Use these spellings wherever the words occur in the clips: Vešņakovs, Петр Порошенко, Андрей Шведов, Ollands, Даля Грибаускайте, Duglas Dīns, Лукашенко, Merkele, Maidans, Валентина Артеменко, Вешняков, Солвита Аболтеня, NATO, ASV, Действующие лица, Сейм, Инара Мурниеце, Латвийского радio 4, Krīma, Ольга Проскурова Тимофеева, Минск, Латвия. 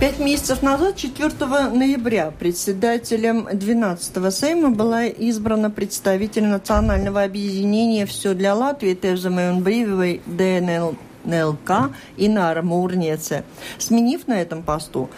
Пять месяцев назад, 4 ноября, председателем 12-го Сейма была избрана представитель национального объединения «Все для Латвии» Тевза Мейунбривевой ДНЛК Инара Мурниеце, сменив на этом посту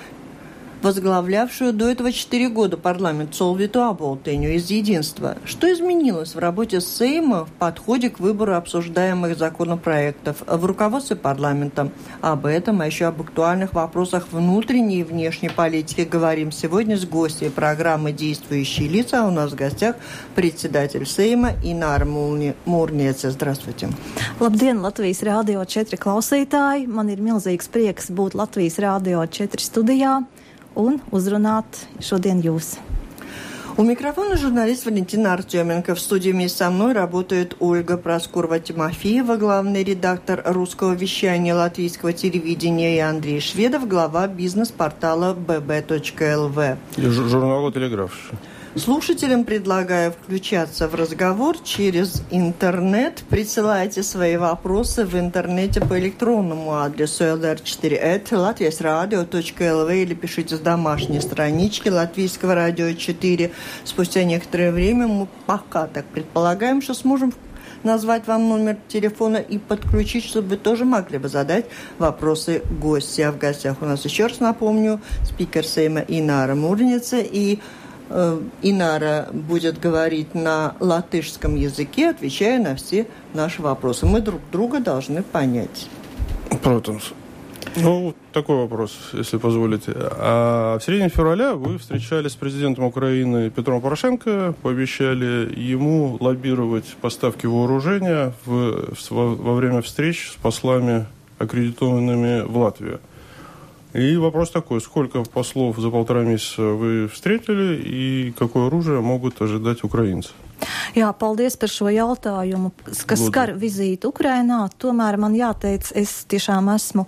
возглавлявшую до этого 4 года парламент Солвиту Аболтеню из «Единства». Что изменилось в работе Сейма в подходе к выбору обсуждаемых законопроектов в руководстве парламента? Об этом, а еще об актуальных вопросах внутренней и внешней политики говорим сегодня с гостями программы «Действующие лица». У нас в гостях председатель Сейма Инара Мурниеце. Здравствуйте. Labdien, Latvijas radio 4 klausītāji. Man ir milzīgs prieks būt Latvijas radio 4 studijā. Он узрунат шоден юс. У микрофона журналист Валентина Артеменко. В студии вместе со мной работает Ольга Проскурова Тимофеева, главный редактор русского вещания латвийского телевидения, и Андрей Шведов, глава бизнес-портала bb.lv. Журнала «Телеграф». Слушателям предлагаю включаться в разговор через интернет. Присылайте свои вопросы в интернете по электронному адресу lr4@latviasradio.lv или пишите с домашней странички Латвийского радио 4. Спустя некоторое время мы пока так предполагаем, что сможем назвать вам номер телефона и подключить, чтобы вы тоже могли бы задать вопросы гостям. А в гостях у нас, еще раз напомню, спикер Сейма Инара Мурниеце, и Инара будет говорить на латышском языке, отвечая на все наши вопросы. Мы друг друга должны понять. Протамс. Ну, такой вопрос, если позволите. А в середине февраля вы встречались с президентом Украины Петром Порошенко, пообещали ему лоббировать поставки вооружения во время встреч с послами, аккредитованными в Латвии. И вопрос такой: сколько послов за 1,5 месяца вы встретили и какое оружие могут ожидать украинцы? Jā, paldies par šo jautājumu, kas skar vizīti Ukrainā. Tomēr man jāteic, es tiešām esmu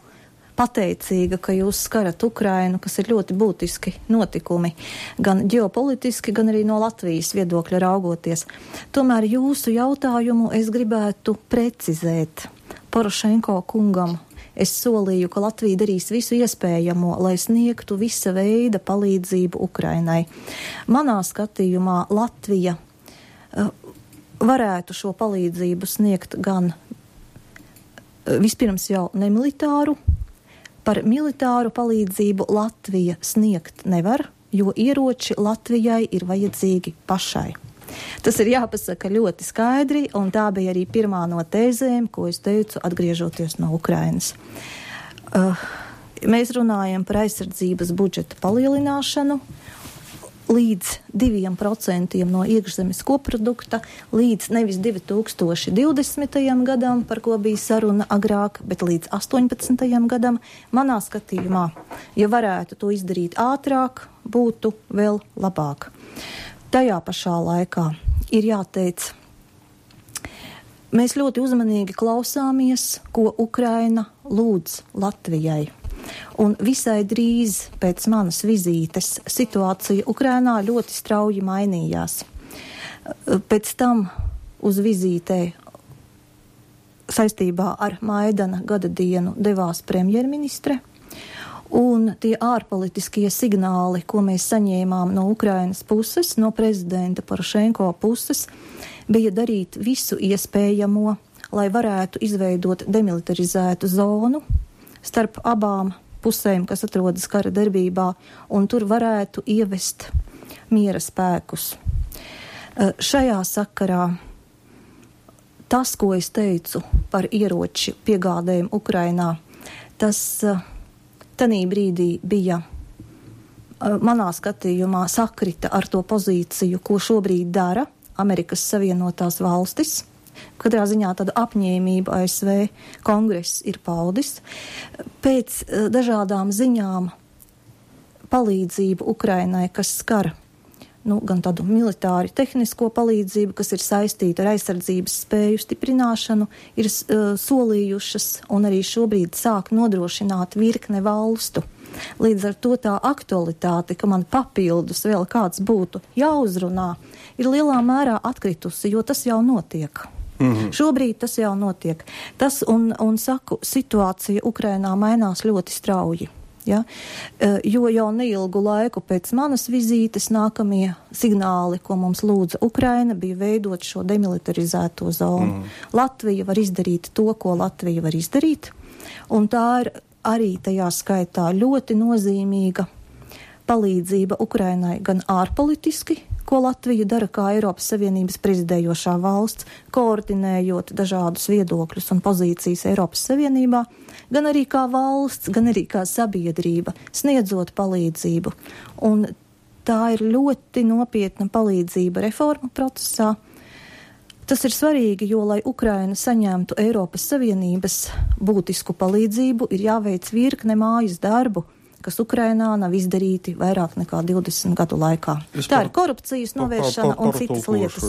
pateicīga, ka jūs skarat Ukrainu, kas ir ļoti būtiski notikumi, gan ģeopolitiski, gan arī no Latvijas viedokļa raugoties. Tomēr jūsu jautājumu es gribētu precizēt Porošenko kungam. Es solīju, ka Latvija darīs visu iespējamo, lai sniegtu visa veida palīdzību Ukrainai. Manā skatījumā Latvija varētu šo palīdzību sniegt gan vispirms jau nemilitāru. Par militāru palīdzību Latvija sniegt nevar, jo ieroči Latvijai ir vajadzīgi pašai. Tas ir jāpasaka ļoti skaidri, un tā bija arī pirmā no tēzēm, ko es teicu, atgriežoties no Ukrainas. Mēs runājam par aizsardzības budžeta palielināšanu līdz 2% no iekšzemes koprodukta, līdz nevis 2020. gadam, par ko bija saruna agrāk, bet līdz 18. gadam. Manā skatījumā, ja varētu to izdarīt ātrāk, būtu vēl labāk. Tajā pašā laikā ir jāteic, mēs ļoti uzmanīgi klausāmies, ko Ukraina lūdz Latvijai. Un visai drīz pēc manas vizītes situācija Ukrainā ļoti strauji mainījās. Pēc tam uz vizītē saistībā ar Maidana gada dienu devās premjerministre. Un tie ārpolitiskie signāli, ko mēs saņēmām no Ukrainas puses, no prezidenta Porošenko puses, bija darīt visu iespējamo, lai varētu izveidot demilitarizētu zonu starp abām pusēm, kas atrodas kara darbībā, un tur varētu ievest miera spēkus. Šajā sakarā tas, ko es teicu par ieroči piegādējumu Ukrainā, tas Tanī brīdī bija, manā skatījumā, sakrita ar to pozīciju, ko šobrīd dara Amerikas Savienotās valstis, katrā ziņā tāda apņēmība ASV kongress ir paudis. Pēc dažādām ziņām palīdzību Ukrainai, kas skar gan tādu militāri tehnisko palīdzību, kas ir saistīta ar aizsardzības spēju stiprināšanu, ir solījušas un arī šobrīd sāk nodrošināt virkne valstu. Līdz ar to tā aktualitāte, ka man papildus vēl kāds būtu jāuzrunā, ir lielā mērā atkritusi, jo tas jau notiek. Mm-hmm. Šobrīd tas jau notiek. Tas, un saku, situācija Ukrainā mainās ļoti strauji. Ja? Jo jau neilgu laiku pēc manas vizītes nākamie signāli, ko mums lūdza Ukraina, bija veidot šo demilitarizēto zonu. Mm-hmm. Latvija var izdarīt to, ko Latvija var izdarīt, un tā ir arī tajā skaitā ļoti nozīmīga palīdzība Ukrainai gan ārpolitiski, ko Latvija dara kā Eiropas Savienības prezidējošā valsts, koordinējot dažādus viedokļus un pozīcijas Eiropas Savienībā, gan arī kā valsts, gan arī kā sabiedrība, sniedzot palīdzību. Un tā ir ļoti nopietna palīdzība reformu procesā. Tas ir svarīgi, jo, lai Ukraina saņemtu Eiropas Savienības būtisku palīdzību, ir jāveic virkne mājas darbu, kas Ukrainā nav izdarīti vairāk nekā 20 году laikā. Tā ir korupcijas novēršana un citas lietas.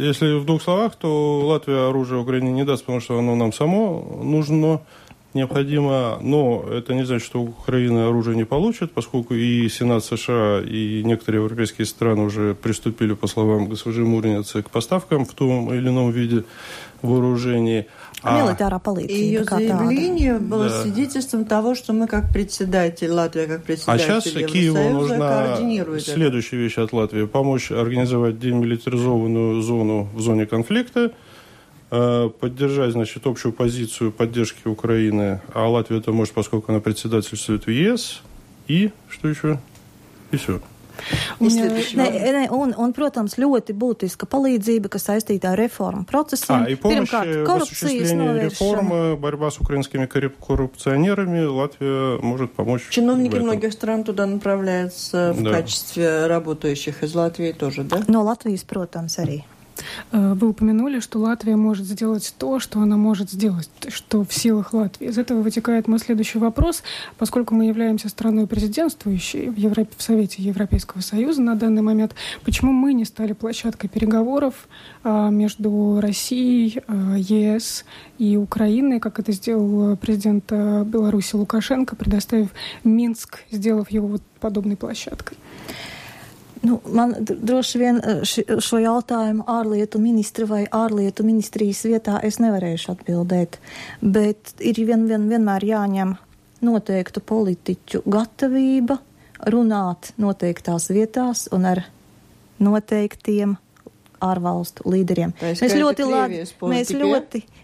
Если в двух словах, то Латвия оружие Украине не даст, потому что оно нам само нужно, необходимо, но это не значит, что Украина оружие не получит, поскольку и Сенат США, и некоторые европейские страны уже приступили, по словам госпожи Мурниеце, к поставкам в том или ином виде вооружений. Ее заявление было свидетельством того, что мы как председатель, Латвия как председатель Евросоюза координирует. Сейчас Киеву нужна следующая вещь от Латвии. Помочь организовать демилитаризованную зону в зоне конфликта, поддержать, общую позицию поддержки Украины, а Латвия это может, поскольку она председательствует в ЕС, и что еще? И все. Un, protams, ļoti būtiska palīdzība, kas saistīta ar reformu procesam. Pirmkārt, korupcijas novēršana. Борьба с украинскими коррупционерами Латвия может помочь. Чиновники многих стран туда направляются в качестве работающих из Латвии тоже, да? No Latvijas, protams, arī. Вы упомянули, что Латвия может сделать то, что она может сделать, что в силах Латвии. Из этого вытекает мой следующий вопрос. Поскольку мы являемся страной президентствующей в Совете Европейского Союза на данный момент, почему мы не стали площадкой переговоров между Россией, ЕС и Украиной, как это сделал президент Беларуси Лукашенко, предоставив Минск, сделав его подобной площадкой? Man droši vien šo jautājumu ārlietu ministra vai ārlietu ministrijas vietā es nevarēšu atbildēt, bet ir vienmēr jāņem noteiktu politiķu gatavība runāt noteiktās vietās un ar noteiktiem ārvalstu līderiem.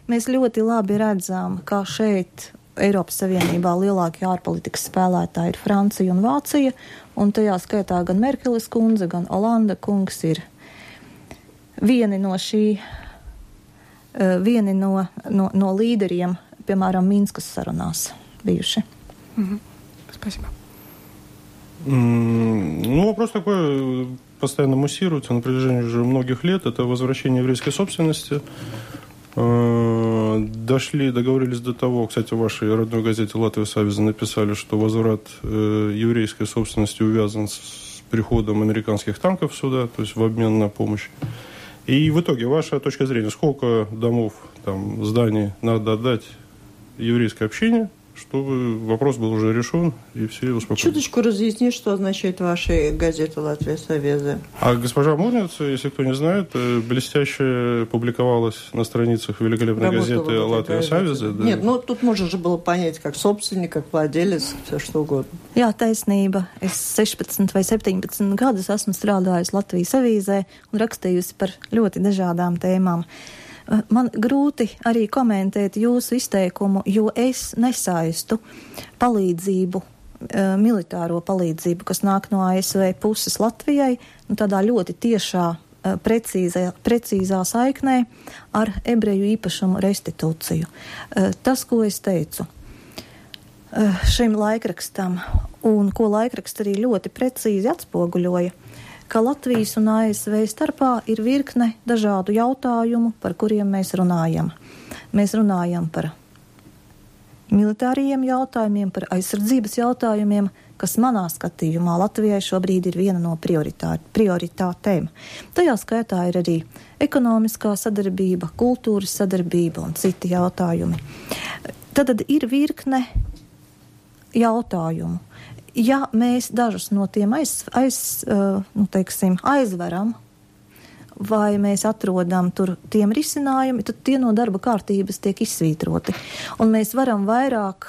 Mēs ļoti labi redzam, kā šeit Eiropas Savienībā lielākie ārpolitikas spēlētāji ir Francija un Vācija, un tajā skaitā gan Merkeles kundze, gan Ollanda kungs ir vieni no līderiem, piemēram, Minskas sarunās bijuši. Спасибо. Вопрос такой постоянно муссируется на протяжении уже многих лет. Это возвращение еврейской собственности. Договорились до того, кстати, в вашей родной газете «Латвия Союза» написали, что возврат еврейской собственности увязан с приходом американских танков сюда, то есть в обмен на помощь. И в итоге, ваша точка зрения, сколько домов, зданий надо отдать еврейской общине, чтобы вопрос был уже решен и все успокоились. Чуточку разъясни, что означает ваша газета «Латвия Союза». А госпожа Мурниеце, если кто не знает, блестяще публиковалась на страницах великолепной газеты «Латвия Союза». Да. Нет, тут можно же было понять, как собственник, как владелец, все что угодно. Jā, taisnība. Es 16 vai 17 gadus esmu strādājusi Latvijas avīzē un rakstījusi par ļoti dažādām tēmām. Man grūti arī komentēt jūsu izteikumu, jo es nesaistu palīdzību, militāro palīdzību, kas nāk no ASV puses Latvijai, tādā ļoti tiešā, precīzā saiknē ar ebreju īpašumu restitūciju. Tas, ko es teicu šim laikrakstam, un ko laikraksts arī ļoti precīzi atspoguļoja, ka Latvijas un ASV starpā ir virkne dažādu jautājumu, par kuriem mēs runājam. Mēs runājam par militāriem jautājumiem, par aizsardzības jautājumiem, kas manā skatījumā Latvijai šobrīd ir viena no prioritātēm. Tajā skaitā ir arī ekonomiskā sadarbība, kultūras sadarbība un citi jautājumi. Tad ir virkne jautājumu. Ja mēs dažus no tiem aizveram, vai mēs atrodam tur tiem risinājumi, tad tie no darba kārtības tiek izsvītroti. Un mēs varam vairāk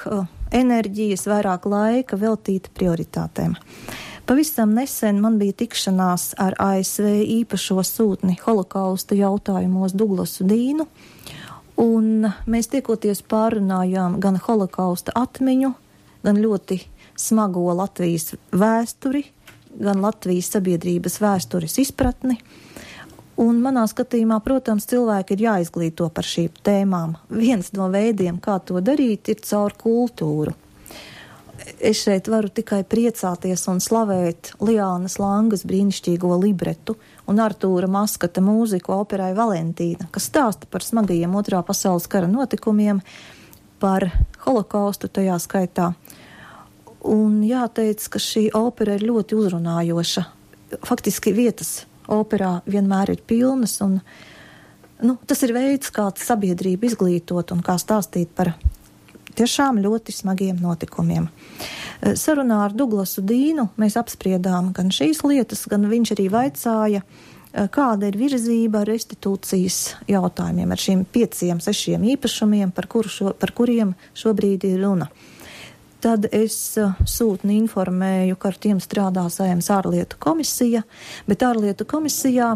enerģijas, vairāk laika veltīt prioritātēm. Pavisam nesen man bija tikšanās ar ASV īpašo sūtni holokausta jautājumos Duglasu Dīnu, un mēs tiekoties pārrunājām gan holokausta atmiņu, gan ļoti smago Latvijas vēsturi, gan Latvijas sabiedrības vēstures izpratni. Un manā skatījumā, protams, cilvēki ir jāizglīto par šīm tēmām. Viens no veidiem, kā to darīt, ir caur kultūru. Es šeit varu tikai priecāties un slavēt Lianas Langas brīnišķīgo libretu un Artūra Maskata mūziku operai Valentīna, kas stāsta par smagajiem Otrā pasaules kara notikumiem, par holokaustu tajā skaitā. Un jāteic, ka šī opera ir ļoti uzrunājoša. Faktiski vietas operā vienmēr ir pilnas, un tas ir veids, kā sabiedrību izglītot un kā stāstīt par tiešām ļoti smagiem notikumiem. Sarunā ar Duglasu Dīnu mēs apspriedām gan šīs lietas, gan viņš arī vaicāja, kāda ir virzība restitūcijas jautājumiem ar šiem 5-6 īpašumiem, par kuriem šobrīd ir runa. Tad es sūtni informēju, ka ar tiem strādā Saeimas ārlietu komisija, bet ārlietu komisijā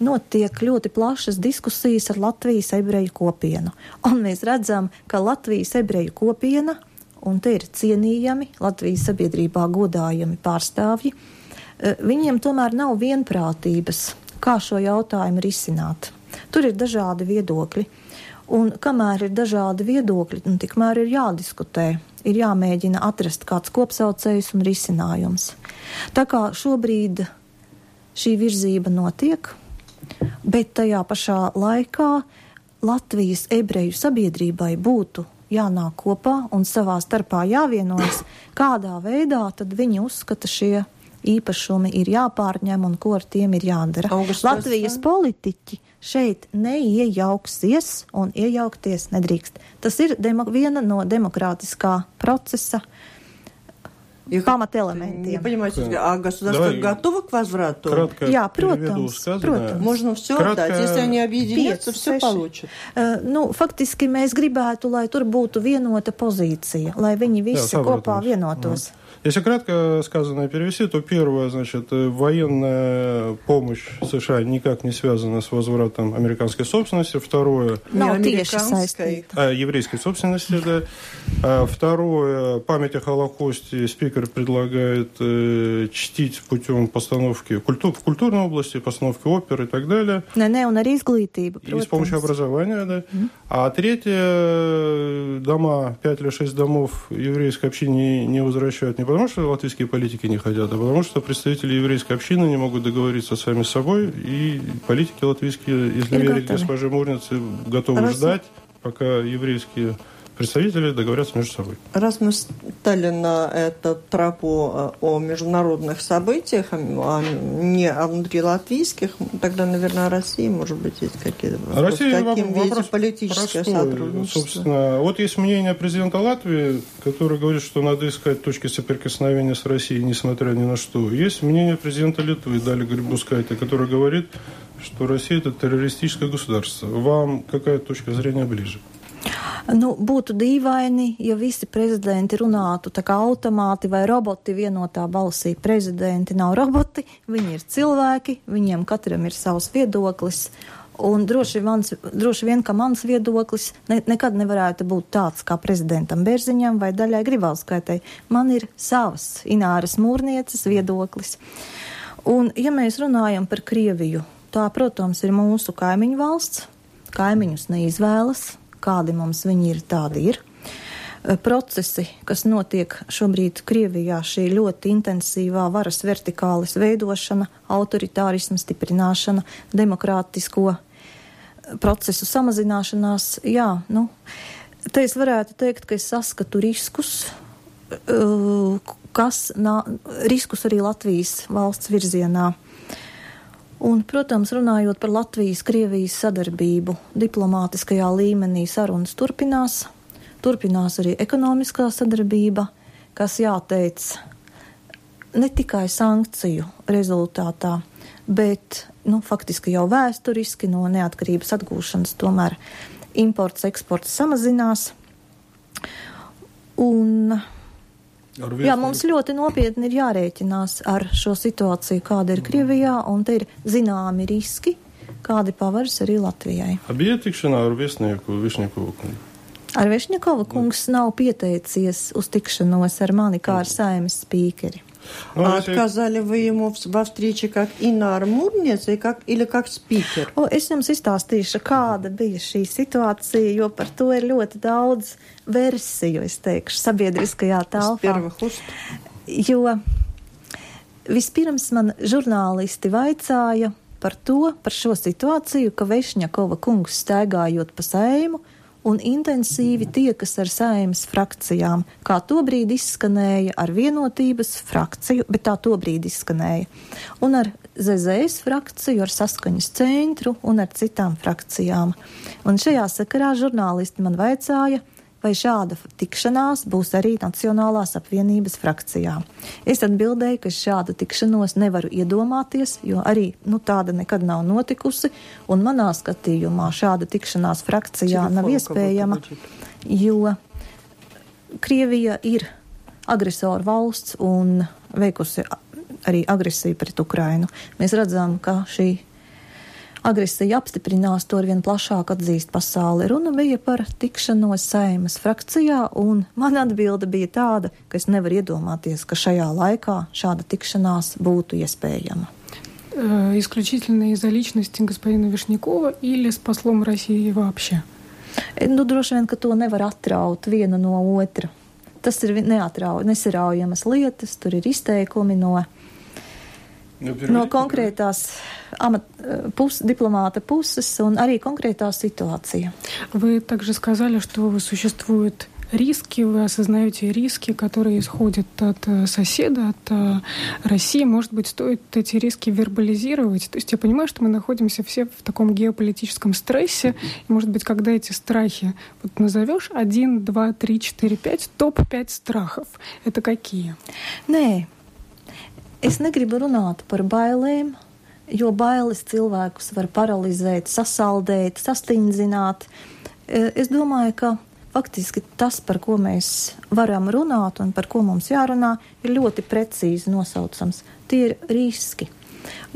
notiek ļoti plašas diskusijas ar Latvijas ebreju kopienu. Un mēs redzam, ka Latvijas ebreju kopiena, un te ir cienījami Latvijas sabiedrībā godājami pārstāvji, viņiem tomēr nav vienprātības, kā šo jautājumu risināt. Tur ir dažādi viedokļi, un kamēr ir dažādi viedokļi, tikmēr ir jādiskutē. Ir jāmēģina atrast kāds kopsaucējs un risinājums. Tā kā šobrīd šī virzība notiek, bet tajā pašā laikā Latvijas ebreju sabiedrībai būtu jānāk kopā un savā starpā jāvienojas, kādā veidā tad viņi uzskata šie īpašumi ir jāpārņem un ko ar tiem ir jādara. Latvijas politiķi šeit neiejauksies un iejaukties nedrīkst. Tas ir viena no demokrātiskā procesa памат-элементы. Я понимаю, а государство готово к возврату? Я, протams. Можно все отдать, если они объединятся, все получат. Faktiski mēs gribētu, lai tur būtu vienota pozīcija, lai viņi visi kopā vienotos. Если кратко сказанное перевести, то первое, военная помощь США никак не связана с возвратом американской собственности. Второе, еврейской собственности. Да. Второе, память о Холокосте спикер предлагает чтить путем постановки в культурной области, постановки опер и так далее. И с помощью образования. Да. А третье, 5 или 6 домов еврейской общины не возвращают не потому, что латвийские политики не хотят, а потому, что представители еврейской общины не могут договориться сами с собой, и политики латвийские, если верить госпоже Мурниеце, готовы ждать, пока еврейские представители договорятся между собой. Раз мы стали на эту тропу о международных событиях, а не о внутрилатвийских, тогда, наверное, о России, может быть, есть какие-то вопросы. Россия вопрос политическое сотрудничество. Собственно, есть мнение президента Латвии, который говорит, что надо искать точки соприкосновения с Россией, несмотря ни на что. Есть мнение президента Литвы, Даля Грибаускайте, который говорит, что Россия – это террористическое государство. Вам какая точка зрения ближе? Būtu dīvaini, ja visi prezidenti runātu tā kā automāti vai roboti vienotā balsī. Prezidenti nav roboti, viņi ir cilvēki, viņiem katram ir savs viedoklis. Un droši vien, ka mans viedoklis nekad nevarētu būt tāds kā prezidentam Bērziņam vai Daļai Gribauskaitai. Man ir savs Ināras Mūrnieces viedoklis. Un, ja mēs runājam par Krieviju, tā, protams, ir mūsu kaimiņu valsts, kaimiņus neizvēlas. Kādi mums viņi ir, tādi ir. procesi, kas notiek šobrīd Krievijā, šī ļoti intensīvā varas vertikāles veidošana, autoritārisma stiprināšana, demokrātisko procesu samazināšanās, jā, nu, te es varētu teikt, ka es saskatu riskus, riskus arī Latvijas valsts virzienā. Un, protams, runājot par Latvijas-Krievijas sadarbību diplomātiskajā līmenī, sarunas turpinās. Turpinās arī ekonomiskā sadarbība, kas, jāteic, ne tikai sankciju rezultātā, bet, nu, faktiski jau vēsturiski no neatkarības atgūšanas tomēr imports, eksports samazinās. Un, jā, mums ļoti nopietni ir jārēķinās ar šo situāciju, kāda ir Krievijā, un te ir zināmi riski, kādi pavars arī Latvijai. A bija tikšanā ar Vešņakovu kungu? Ar Vešņakovu kungs nav pieteicies uz tikšanos ar mani kā ar Saeimas spīkeri. А отказали вы ему во встрече как Инара Мурниеце или как спикер? Es jums izstāstīšu, kāda bija šī situācija, jo par to ir ļoti daudz versiju, es teikšu, sabiedriskajā telpā. Jo vispirms man žurnālisti vaicāja par šo situāciju, ka Vešņakova kungs staigājot pa Seimu un intensīvi tiekas ar Saeimas frakcijām, kā tobrīd izskanēja ar vienotības frakciju, bet tā tobrīd izskanēja, un ar ZZS frakciju, ar saskaņas centru un ar citām frakcijām. Un šajā sakarā žurnālisti man vaicāja, vai šāda tikšanās būs arī Nacionālās apvienības frakcijā. Es atbildēju, ka šādu tikšanos nevaru iedomāties, jo arī tāda nekad nav notikusi, un manā skatījumā šāda tikšanās frakcijā nav iespējama, jo Krievija ir agresoru valsts un veikusi arī agresiju pret Ukrainu. Mēs redzam, ka šī agresija apstiprinās, to arvien plašāk atzīst pasauli. Runa bija par tikšanos Saeimas frakcijā, un man atbilde bija tāda, ka es nevaru iedomāties, ka šajā laikā šāda tikšanās būtu iespējama. Исключительно из-за личности господина Вешнякова или с послом России вообще? Droši vien, ka to nevar atraut viena no otra. Tas ir nesaraujamas lietas, tur ir izteikumi no konkrētās дипломата puses un arī konkrētā situācija. Вы также сказали, что существуют риски, вы осознаете риски, которые исходят от соседа, от России. Может быть, стоит эти риски вербализировать? То есть я понимаю, что мы находимся все в таком геополитическом стрессе. И, может быть, когда эти страхи назовешь 1, 2, 3, 4, 5, топ-5 страхов. Это какие? Es negribu runāt par bailēm, jo bailes cilvēkus var paralizēt, sasaldēt, sastinzināt. Es domāju, ka faktiski tas, par ko mēs varam runāt un par ko mums jārunā, ir ļoti precīzi nosaucams. Tie ir riski.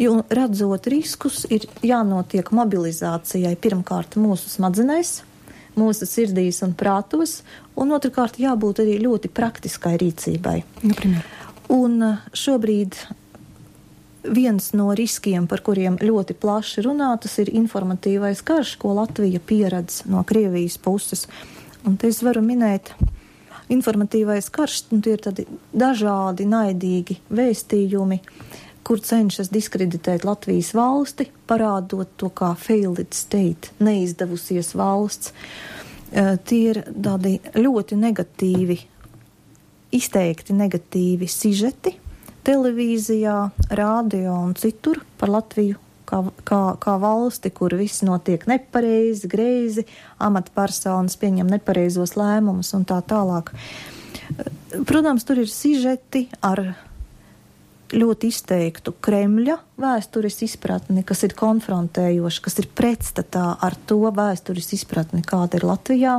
Jo redzot riskus, ir jānotiek mobilizācijai pirmkārt mūsu smadzenēs, mūsu sirdīs un prātos, un otrkārt jābūt arī ļoti praktiskai rīcībai. Например? Un šobrīd viens no riskiem, par kuriem ļoti plaši runā, tas ir informatīvais karš, ko Latvija pieredz no Krievijas puses. Un te es varu minēt informatīvais karš, un tie ir tādi dažādi naidīgi vēstījumi, kur cenšas diskreditēt Latvijas valsti, parādot to kā failed state, neizdevusies valsts. Tie ir tādi ļoti negatīvi, izteikti negatīvi sižeti televīzijā, radio un citur par Latviju kā valsti, kur viss notiek nepareizi, greizi, amatpersonas pieņem nepareizos lēmumus un tā tālāk. Protams, tur ir sižeti ar ļoti izteiktu Kremļa vēstures izpratni, kas ir konfrontējoši, kas ir pretstatā ar to vēstures izpratni, kāda ir Latvijā.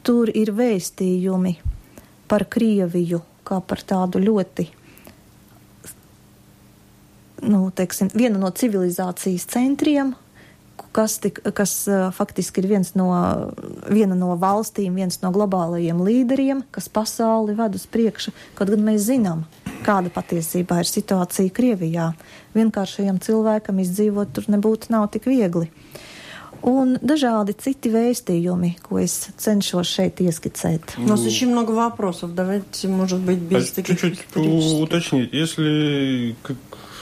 Tur ir vēstījumi par Krieviju, kā par tādu ļoti, vienu no civilizācijas centriem, kas faktiski ir viena no valstīm, viens no globālajiem līderiem, kas pasauli ved uz priekšu, kaut gan mēs zinām, kāda patiesībā ir situācija Krievijā. Vienkāršajam cilvēkam izdzīvot tur nebūtu nav tik viegli. un dažādi citi vēstījumi, ko es cenšos šeit ieskicēt. У нас очень много вопросов. Давайте, может быть, без таких чуть-чуть уточнить. Если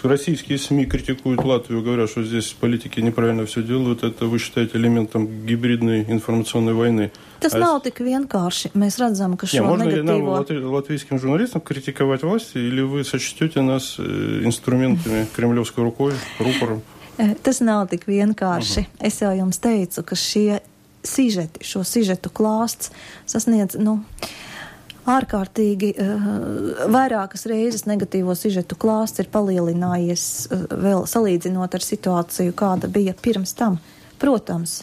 российские СМИ критикуют Латвию, говорят, что здесь политики неправильно все делают, это вы считаете элементом гибридной информационной войны? Tas nav tik vienkārši. Mēs redzam, ka šo negatīvo... Можно латвийским журналистам критиковать власть, или вы сочтете нас инструментами кремлевской рукой, рупором? Tas nav tik vienkārši. Es jau jums teicu, ka šie sižeti, šo sižetu klāsts sasniedz, ārkārtīgi vairākas reizes negatīvo sižetu klāsts ir palielinājies vēl salīdzinot ar situāciju, kāda bija pirms tam. Protams,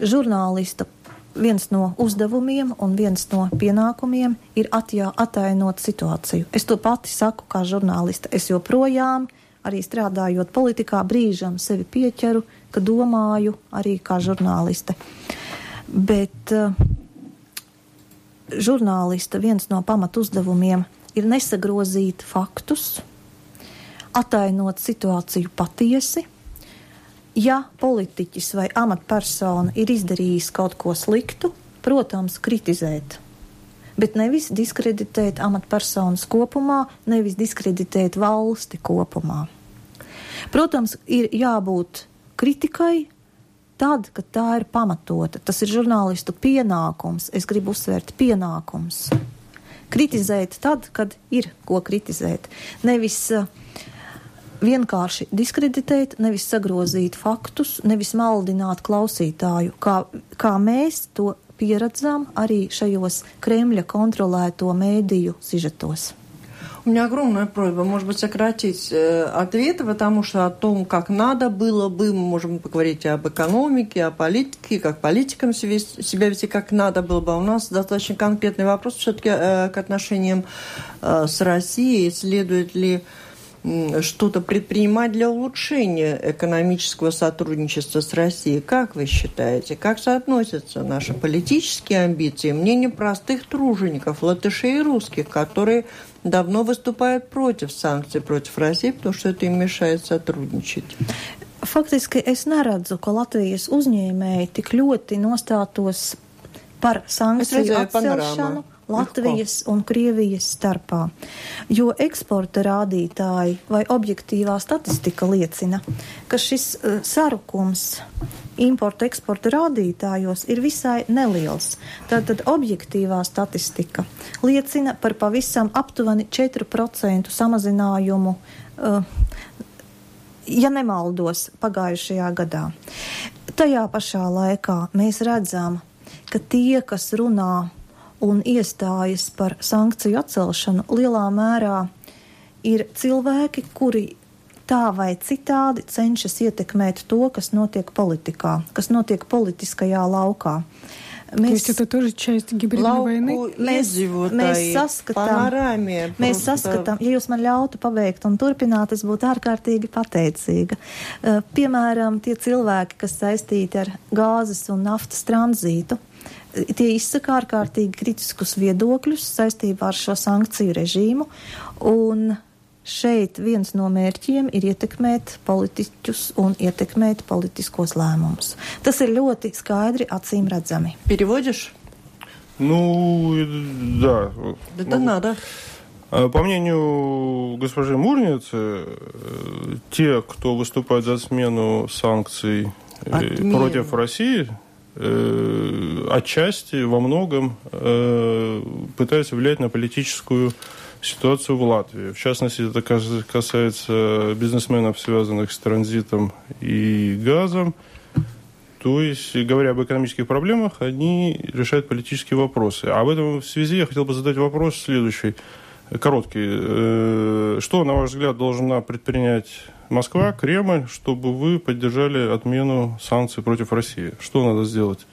žurnālista viens no uzdevumiem un viens no pienākumiem ir atainot situāciju. Es to pati saku kā žurnālista. Es joprojām arī strādājot politikā, brīžam sevi pieķeru, ka domāju arī kā žurnāliste. Bet žurnālista viens no pamatuzdevumiem ir nesagrozīt faktus, atainot situāciju patiesi. Ja politiķis vai amatpersona ir izdarījis kaut ko sliktu, protams, kritizēt. Bet nevis diskreditēt amatpersonas kopumā, nevis diskreditēt valsti kopumā. Protams, ir jābūt kritikai tad, kad tā ir pamatota. Tas ir žurnālistu pienākums. Es gribu uzsvērt pienākums. Kritizēt tad, kad ir ko kritizēt. Nevis vienkārši diskreditēt, nevis sagrozīt faktus, nevis maldināt klausītāju, kā mēs to pieredzам arī šajos Kremļa kontrolēto mēdīju sižetos. У меня огромная просьба, может быть, сократить ответы, потому что о том, как надо было бы, мы можем поговорить об экономике, о политике, как политикам себя вести, как надо было бы. У нас достаточно конкретный вопрос все-таки к отношениям с Россией. Следует ли что-то предпринимать для улучшения экономического сотрудничества с Россией? Как вы считаете, как соотносятся наши политические амбиции, мнения простых тружеников, латышей и русских, которые давно выступают против санкций против России, потому что это им мешает сотрудничать? Faktiski es neredzu, ka Latvijas uzņēmēji tik ļoti nostātos par sankciju atcelšanu Latvijas un Krievijas starpā, jo eksporta rādītāji vai objektīvā statistika liecina, ka šis sarukums importa-eksporta rādītājos ir visai neliels. Tātad objektīvā statistika liecina par pavisam aptuveni 4% samazinājumu, ja nemaldos, pagājušajā gadā. Tajā pašā laikā mēs redzam, ka tie, kas runā un iestājas par sankciju atcelšanu, lielā mērā ir cilvēki, kuri tā vai citādi cenšas ietekmēt to, kas notiek politikā, kas notiek politiskajā laukā. Mēs, to mēs saskatām, ja jūs man ļautu paveikt un turpināt, es būtu ārkārtīgi pateicīga. Piemēram, tie cilvēki, kas saistīti ar gāzes un naftas tranzītu, tie izsaka ārkārtīgi kritiskus viedokļus saistībā ar šo sankciju režīmu, un šeit viens no mērķiem ir ietekmēt politiķus un ietekmēt politiskos lēmumus. Tas ir ļoti skaidri acīm redzami. Переводишь? Да. Это надо. По мнению госпожи Мурниеце, те, кто выступает за смену санкций против России, отчасти во многом пытаются влиять на политическую ситуацию в Латвии. В частности, это касается бизнесменов, связанных с транзитом и газом. То есть, говоря об экономических проблемах, они решают политические вопросы. А в этом связи я хотел бы задать вопрос следующий, короткий. Что, на ваш взгляд, должна предпринять Москва, Кремль, чтобы вы поддержали отмену санкций против России? Что надо сделать?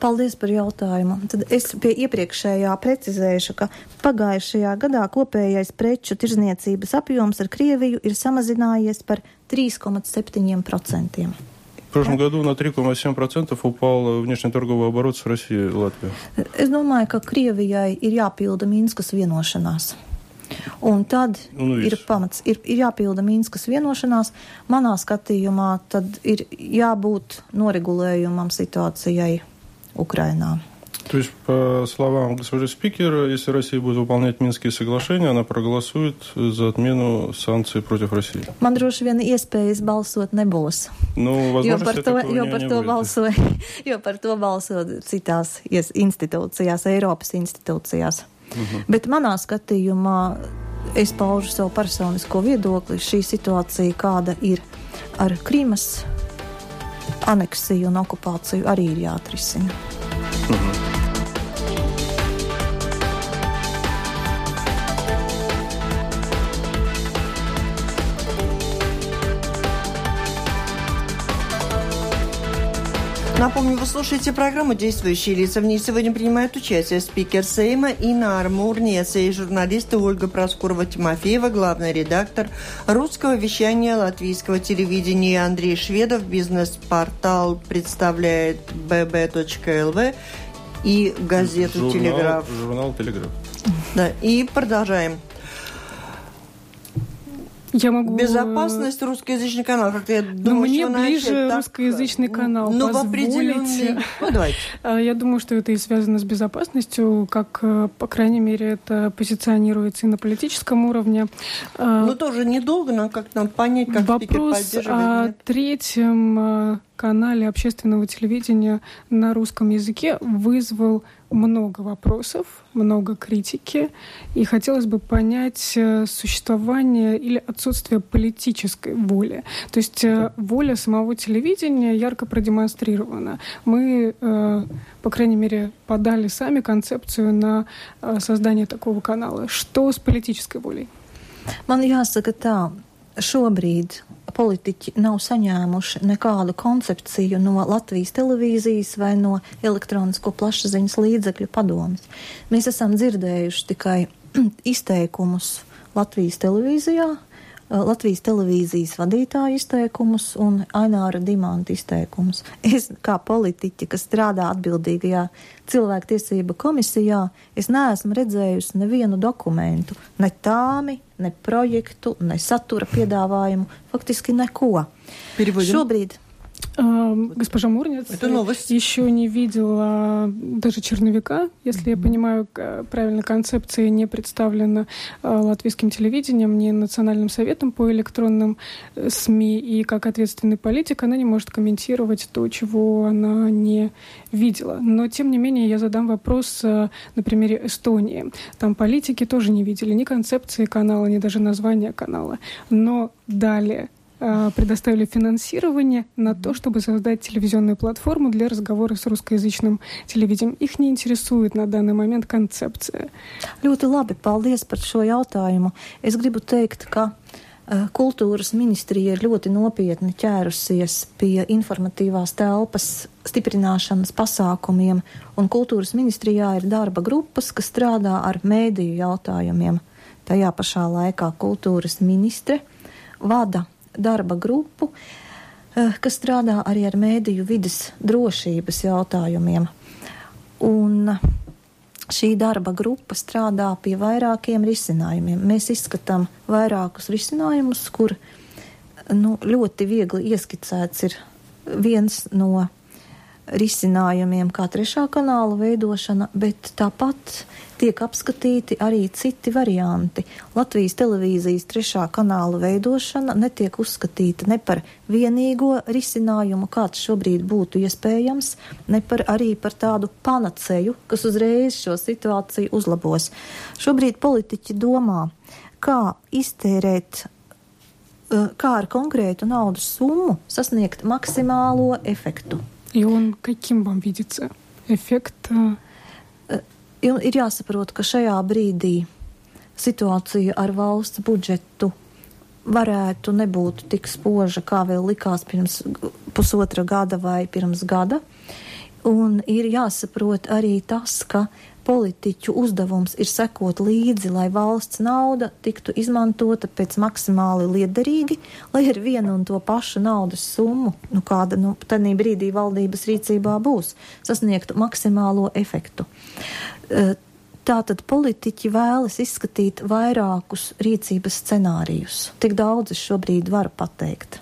Paldies par jautājumu. Tad es pie iepriekšējā precizēšu, ka pagājušajā gadā kopējais preču tirzniecības apjoms ar Krieviju ir samazinājies par 3,7%. В прошлом году на 3,7% упал внешнеторговый оборот с Россией и Латвией. Es domāju, ka Krievijai ir jāpilda Minskas vienošanās. Un tad ir pamats, ir jāpilda Minskas vienošanās. Manā skatījumā tad ir jābūt noregulējumam situācijai Ukrainā. То есть, по словам госпожи спикера, если Россия будет выполнять Минские соглашения, она проголосует за отмену санкций против России. Man droši vien iespējas balsot nebūs. Nu, jo par to balso citās institūcijās, Eiropas institūcijās. Uh-huh. Bet manā skatījumā es paužu savu personisko viedokli. Šī situācija, kāda ir ar Krīmas aneksiju un okupāciju, arī ir jāatrisina. Uh-huh. Напомню, вы слушаете программу «Действующие лица». В ней сегодня принимают участие спикер Сейма Инара Мурниеце и журналисты Ольга Проскурова Тимофеева, главный редактор русского вещания латвийского телевидения Андрей Шведов, бизнес-портал представляет bb.lv и газету «Телеграф». Журнал «Телеграф». Да, и продолжаем. Я могу... Безопасность русскоязычный канал, как-то я думаю, мне ближе русскоязычный канал. Но в определенный... Ну, давайте. Я думаю, что это и связано с безопасностью, как, по крайней мере, это позиционируется и на политическом уровне. Ну, тоже недолго, но как нам понять, как спикер поддерживает? Вопрос о третьем канале общественного телевидения на русском языке вызвал много вопросов, много критики, и хотелось бы понять существование или отсутствие политической воли. То есть воля самого телевидения ярко продемонстрирована. Мы, по крайней мере, подали сами концепцию на создание такого канала. Что с политической волей? Man jāsaka tā, šobrīd politiķi nav saņēmuši nekādu koncepciju no Latvijas televīzijas vai no elektronisko plašsaziņas līdzekļu padomes. Mēs esam dzirdējuši tikai izteikumus Latvijas televīzijā, Latvijas televīzijas vadītāja izteikumus un Aināra Dimanta izteikumus. Es kā politiķi, kas strādā atbildīgajā cilvēktiesība komisijā, es neesmu redzējusi nevienu dokumentu, ne tāmi, ne projektu, ne satura piedāvājumu, faktiski neko. Переводим. Šobrīd... Госпожа Мурниц еще не видела даже черновика, если я понимаю правильно, концепция не представлена латвийским телевидением, не национальным советом по электронным СМИ, и как ответственный политик она не может комментировать то, чего она не видела. Но, тем не менее, я задам вопрос на примере Эстонии. Там политики тоже не видели ни концепции канала, ни даже названия канала. Но далее... предоставили финансирование на то, чтобы создать телевизионную платформу для разговора с русскоязычным телевидением. Их не интересует на данный момент концепция. Ļoti labi, paldies par šo jautājumu. Es gribu teikt, ka kultūras ministrija ir ļoti nopietni ķērusies pie informatīvās telpas stiprināšanas pasākumiem, un kultūras ministrijā ir darba grupas, kas strādā ar mēdīju jautājumiem. Tajā pašā laikā kultūras ministre vada darba grupu, kas strādā arī ar mēdīju vides drošības jautājumiem. Un šī darba grupa strādā pie vairākiem risinājumiem. Mēs izskatām vairākus risinājumus, kur ļoti viegli ieskicēts ir viens no risinājumiem kā trešā kanāla veidošana, bet tāpat tiek apskatīti arī citi varianti. Latvijas televīzijas trešā kanāla veidošana netiek uzskatīta ne par vienīgo risinājumu, kāds šobrīd būtu iespējams, ne par arī par tādu panaceju, kas uzreiz šo situāciju uzlabos. Šobrīd politiķi domā, kā iztērēt, kā ar konkrētu naudas summu sasniegt maksimālo efektu. И он каким вам видится эффект? Ir jāsaprot, ka šajā brīdī situācija ar valsts budžetu varētu nebūt tik spoža, kā vēl likās pirms pusotra gada vai pirms gada. Un ir jāsaprot arī tas, ka politiķu uzdevums ir sekot līdzi, lai valsts nauda tiktu izmantota pēc maksimāli liederīgi, lai ar vienu un to pašu naudas summu, kāda tādī brīdī valdības rīcībā būs, sasniegtu maksimālo efektu. Tātad politiķi vēlas izskatīt vairākus rīcības scenārijus. Tik daudz es šobrīd varu pateikt,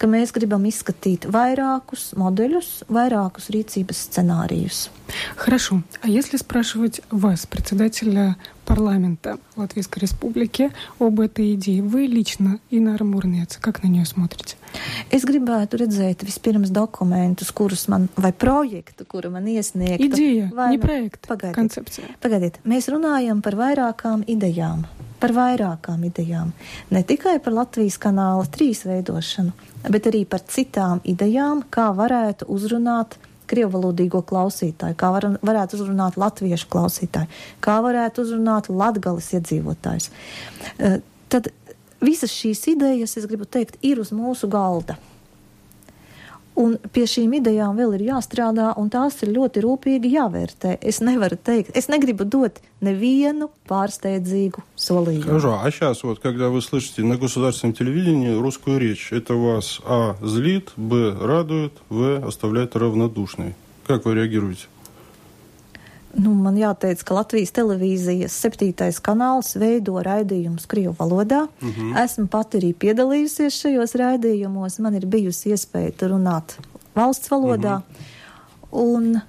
ka mēs gribam izskatīt vairākus modeļus, vairākus rīcības scenārijus. Хорошо. А если спрашивать вас, председателя парламента Латвийской Республики, об этой идее, вы лично, Инара Мурниеце, как на нее смотрите? Es gribētu redzēt vispirms dokumentus, kurus man, vai projektu, kuru man iesniegtu. Ideja, ne projekta, pagaidiet, koncepcija. Pagaidiet, mēs runājam par vairākām idejām. Par vairākām idejām. Ne tikai par Latvijas kanāla 3 veidošanu, bet arī par citām idejām, kā varētu uzrunāt krievvalodīgo klausītāju, kā varētu uzrunāt latviešu klausītāju, kā varētu uzrunāt Latgales iedzīvotājus. Tad visas šīs idejas, es gribu teikt, ir uz mūsu galda. Un pie šīm idejām vēl ir jāstrādā, un tās ir ļoti rūpīgi jāvērtē. Es nevaru teikt, es negribu dot nevienu pārsteidzīgu solījumu. Скажу, а сейчас вот, когда вы слышите на государственном телевидении русскую речь, это вас а. Злит, б. радует, в. оставляет равнодушной. Как вы реагируете? Nu, man jāteic, ka Latvijas televīzijas 7. kanāls veido raidījumus krievu valodā. Esmu pat arī piedalījusies šajos raidījumos. Man ir bijusi iespēja runāt valsts valodā. Un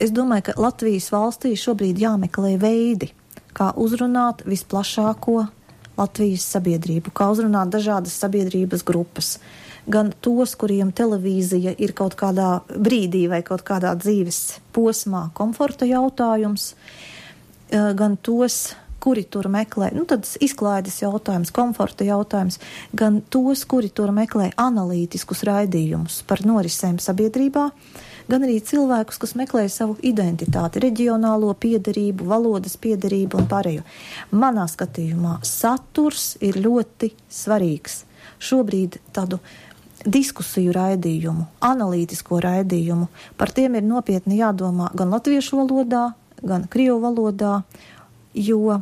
es domāju, ka Latvijas valstī šobrīd jāmeklē veidi, kā uzrunāt visplašāko Latvijas sabiedrību, kā uzrunāt dažādas sabiedrības grupas. Gan tos, kuriem televīzija ir kaut kādā brīdī vai kaut kādā dzīves posmā komforta jautājums, gan tos, kuri tur meklē, nu tad izklaides jautājums, komforta jautājums, gan tos, kuri tur meklē analītiskus raidījumus par norisēm sabiedrībā, gan arī cilvēkus, kas meklē savu identitāti, reģionālo piederību, valodas piederību un pārējo. Manā skatījumā saturs ir ļoti svarīgs. Šobrīd tādu diskusiju raidījumu, analītisko raidījumu. Par tiem ir nopietni jādomā gan latviešu valodā, gan krievu valodā, jo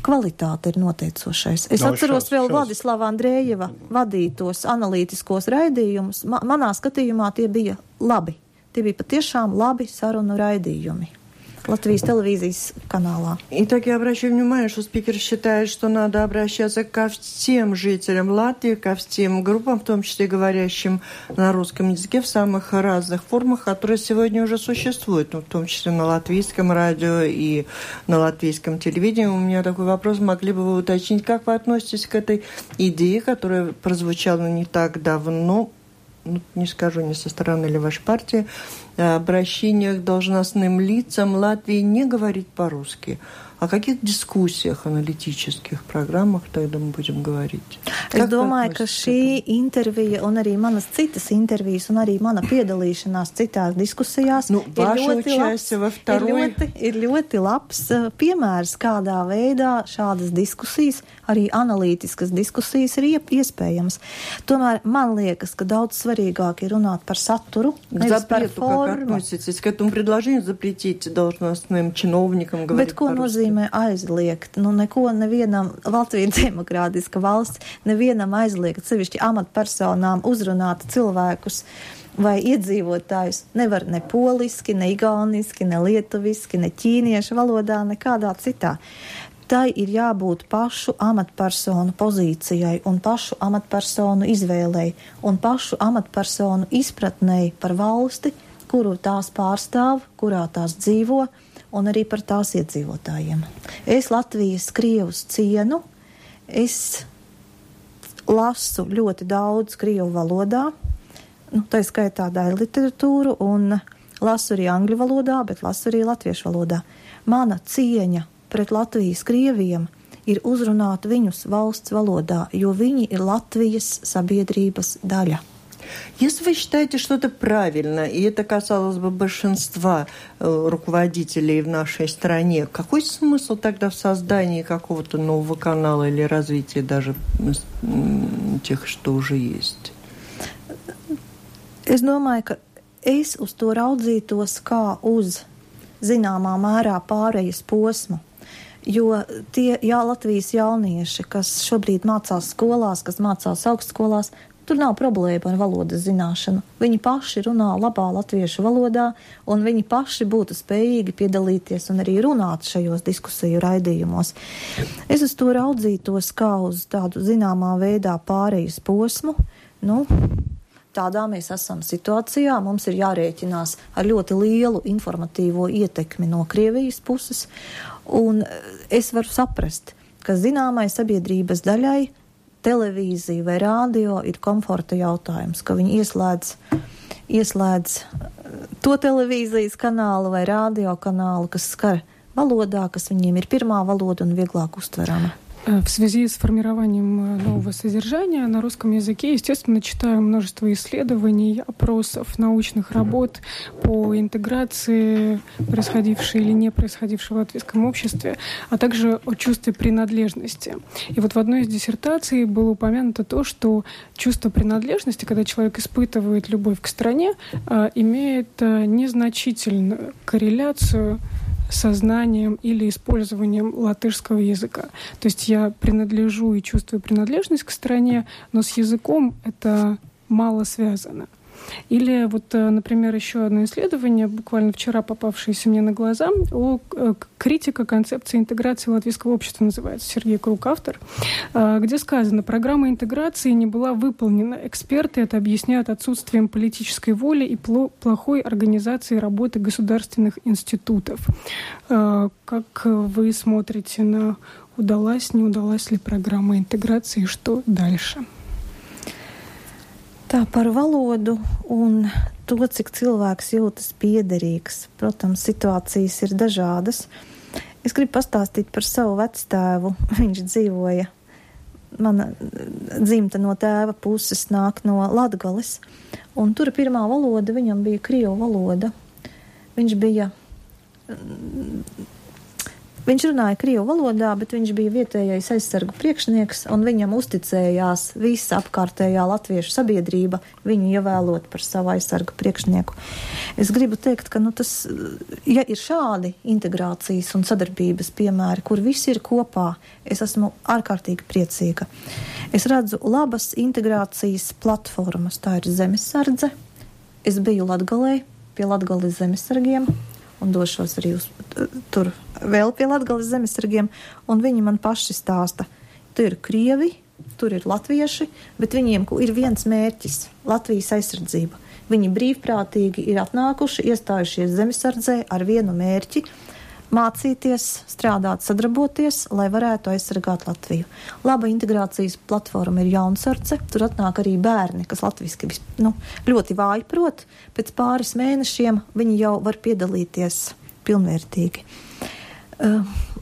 kvalitāte ir noteicošais. Es atceros vēl Vladislava Andrejeva vadītos analītiskos raidījumus. Manā skatījumā tie bija labi. Tie bija patiešām labi sarunu raidījumi. Латвийс телевизийс канала. Итак, я обращаю внимание, что спикер считает, что надо обращаться ко всем жителям Латвии, ко всем группам, в том числе говорящим на русском языке в самых разных формах, которые сегодня уже существуют, ну, в том числе на латвийском радио и на латвийском телевидении. У меня такой вопрос, могли бы вы уточнить, как вы относитесь к этой идее, которая прозвучала не так давно, ну, не скажу, не со стороны ли вашей партии, обращение к должностным лицам Латвии не говорить по-русски. О каких дискуссиях, аналитических программах тогда мы будем говорить? Es domāju, ka šī intervija un arī manas citas intervijas un arī mana piedalīšanās citās diskusijās ir ļoti labs piemērs, kādā veidā šādas diskusijas, arī analītiskas diskusijas ir iespējams. Tomēr man liekas, ka daudz svarīgāk ir runāt par saturu, nevis par formu. К этому предложению запретить должностным чиновникам говорить по-русски. Aizliegt. Nu, neko nevienam, Latvija demokrātiska valsts, nevienam aizliegt, sevišķi amatpersonām uzrunāt cilvēkus vai iedzīvotājus. Nevar ne poliski, ne igauniski, ne lietuviski, ne ķīniešu valodā, nekādā citā. Tai ir jābūt pašu amatpersonu pozīcijai un pašu amatpersonu izvēlei un pašu amatpersonu izpratnei par valsti, kuru tās pārstāv, kurā tās dzīvo, un arī par tās iedzīvotājiem. Es Latvijas krievus cienu, es lasu ļoti daudz krievu valodā, nu, tā skaitā daļu literatūru, un lasu arī angļu valodā, bet lasu arī latviešu valodā. Mana cieņa pret Latvijas krieviem ir uzrunāt viņus valsts valodā, jo viņi ir Latvijas sabiedrības daļa. Если вы считаете, что это правильно, и это касалось бы большинства руководителей в нашей стране, какой смысл тогда в создании какого-то нового канала или развитии даже тех, что уже есть? Es domāju, ka es uz to raudzītos kā uz zināmā mērā pārējas posmu. jo tie Latvijas jaunieši, kas šobrīd mācās skolās, kas mācās augstskolās, tur nav problēma ar valodas zināšanu. Viņi paši runā labā latviešu valodā, un viņi paši būtu spējīgi piedalīties un arī runāt šajos diskusiju raidījumos. Es uz to raudzītos kā uz tādu zināmā veidā pārejas posmu. Nu, tādā mēs esam situācijā. Mums ir jārēķinās ar ļoti lielu informatīvo ietekmi no Krievijas puses, un es varu saprast, ka zināmai sabiedrības daļai televīzija vai radio ir komforta jautājums, ka viņi ieslēdz to televīzijas kanālu vai radio kanālu, kas skar valodā, kas viņiem ir pirmā valoda un vieglāk uztverama. В связи с формированием нового содержания на русском языке, естественно, читаю множество исследований, опросов, научных работ по интеграции, происходившей или не происходившей в латвийском обществе, а также о чувстве принадлежности. И вот в одной из диссертаций было упомянуто то, что чувство принадлежности, когда человек испытывает любовь к стране, имеет незначительную корреляцию сознанием или использованием латышского языка. То есть я принадлежу и чувствую принадлежность к стране, но с языком это мало связано. Или вот, например, еще одно исследование, буквально вчера попавшееся мне на глаза, о критика концепции интеграции латвийского общества называется, Сергей Крук, автор, где сказано: программа интеграции не была выполнена. Эксперты это объясняют отсутствием политической воли и плохой организации работы государственных институтов. Как вы смотрите на удалась, не удалась ли программа интеграции и что дальше? Tā par valodu un to, cik cilvēks jūtas piederīgs. Protams, situācijas ir dažādas. Es gribu pastāstīt par savu vectēvu. Viņš dzīvoja, mana dzimta no tēva puses nāk no Latgales, un tur pirmā valoda viņam bija krievu valoda. Viņš runāja krievu valodā, bet viņš bija vietējais aizsargu priekšnieks, un viņam uzticējās visa apkārtējā latviešu sabiedrība viņu ievēlot par savu aizsargu priekšnieku. Es gribu teikt, ka tas, ja ir šādi integrācijas un sadarbības piemēri, kur visi ir kopā, es esmu ārkārtīgi priecīga. Es redzu labas integrācijas platformas, tā ir zemesardze. Es biju Latgalē, pie Latgales zemesargiem, un došos arī tur vēl pie Latgales zemesargiem, un viņi man paši stāsta, tur ir krievi, tur ir latvieši, bet viņiem ir viens mērķis – Latvijas aizsardzība. Viņi brīvprātīgi ir atnākuši, iestājušies zemesardzē ar vienu mērķi – mācīties, strādāt, sadarboties, lai varētu aizsargāt Latviju. Laba integrācijas platforma ir Jaunsardze, tur atnāk arī bērni, kas latviski ļoti vāji prot, pēc pāris mēnešiem viņi jau var piedalīties pilnvērtīgi.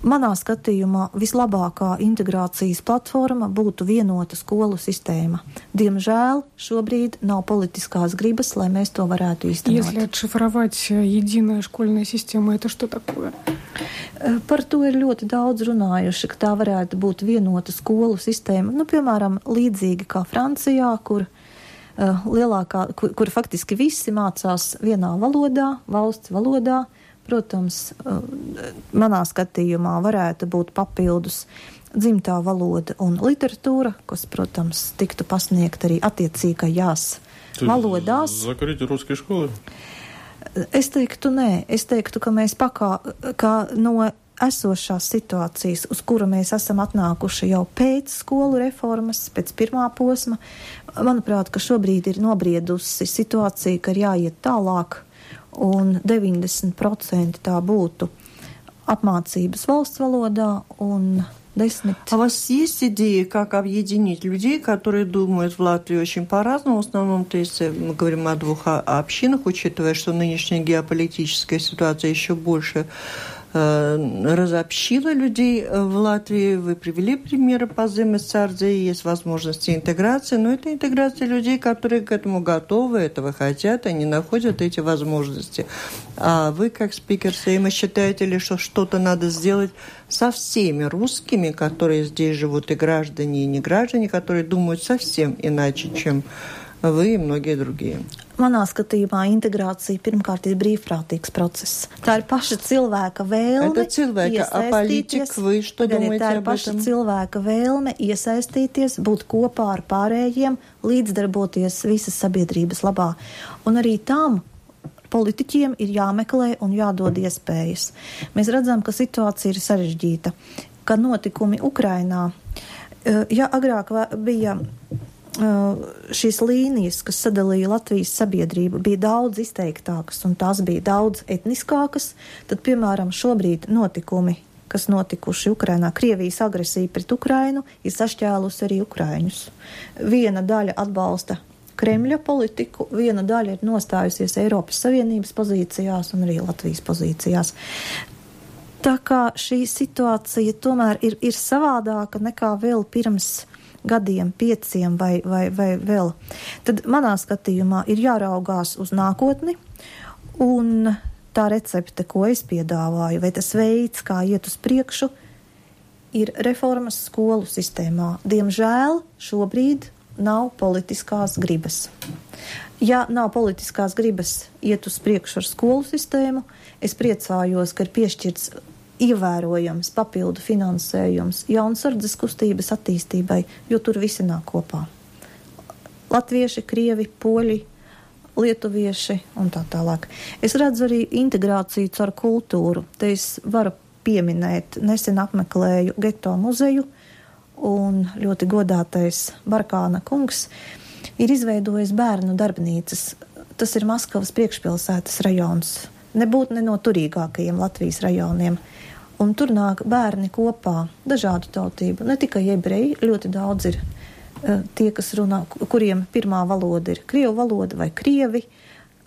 Manā skatījumā vislabākā integrācijas platforma būtu vienota skolu sistēma. Diemžēl šobrīd nav politiskās gribas, lai mēs to varētu īstenot. Если отшифровать единая школьная система, это что такое? Par to ir ļoti daudz runājuši, ka tā varētu būt vienota skolu sistēma. Piemēram, līdzīgi kā Francijā, kur faktiski visi mācās vienā valodā, valsts valodā. Protams, manā skatījumā varētu būt papildus dzimtā valoda un literatūra, kas, protams, tiktu pasniegt arī attiecīgajās valodās. Zakarīt ruskajai skolai? Es teiktu, nē. Es teiktu, ka mēs no esošās situācijas, uz kuru mēs esam atnākuši jau pēc skolu reformas, pēc pirmā posma, manuprāt, ka šobrīd ir nobriedusi situācija, ka ir jāiet tālāk, un 90% tā būtu apmācības valsts valodā un 10%. А у вас есть идеи, как объединить людей, которые думают в Латвии очень по-разному? В основном, то есть мы говорим о двух общинах, учитывая, что нынешняя геополитическая ситуация еще больше разобщила людей в Латвии. Вы привели примеры по Земесардзе, есть возможности интеграции, но это интеграция людей, которые к этому готовы, этого хотят, они находят эти возможности. А вы, как спикер Сейма, считаете ли, что что-то надо сделать со всеми русскими, которые здесь живут, и граждане, и неграждане, которые думают совсем иначе, чем вы и многие другие. Manā skatījumā integrācija pirmkārt ir brīvprātīgs process. Tā ir paša cilvēka vēlme iesaistīties, būt kopā ar pārējiem, līdzdarboties visas sabiedrības labā. Un arī tam politiķiem ir jāmeklē un jādod iespējas. Mēs redzam, ka situācija ir sarežģīta, ka notikumi Ukrainā, ja agrāk bija šīs līnijas, kas sadalīja Latvijas sabiedrību, bija daudz izteiktākas un tās bija daudz etniskākas, tad, piemēram, šobrīd notikumi, kas notikuši Ukrainā, Krievijas agresija pret Ukrainu, ir sašķēlusi arī ukraiņus. Viena daļa atbalsta Kremļa politiku, viena daļa ir nostājusies Eiropas Savienības pozīcijās un arī Latvijas pozīcijās. Tā kā šī situācija tomēr ir savādāka nekā vēl pirms gadiem, 5 vai vēl, tad manā skatījumā ir jāraugās uz nākotni, un tā recepte, ko es piedāvāju, vai tas veids, kā iet uz priekšu, ir reformas skolu sistēmā. Diemžēl šobrīd nav politiskās gribas. Ja nav politiskās gribas iet uz priekšu ar skolu sistēmu, es priecājos, ka ir piešķirts ievērojams papildu finansējums jaunsardzes kustības attīstībai, jo tur visi nāk kopā. Latvieši, krievi, poļi, lietuvieši un tā tālāk. Es redzu arī integrāciju caur kultūru. Te es varu pieminēt, nesen apmeklēju geto muzeju un ļoti godātais Barkāna kungs ir izveidojis bērnu darbnīcas. Tas ir Maskavas priekšpilsētas rajons. Nebūt ne no turīgākajiem Latvijas rajoniem. Un tur nāk bērni kopā, dažādu tautību, ne tikai ebreji, ļoti daudz ir tie, kas runā, kuriem pirmā valoda ir krievu valoda vai krievi.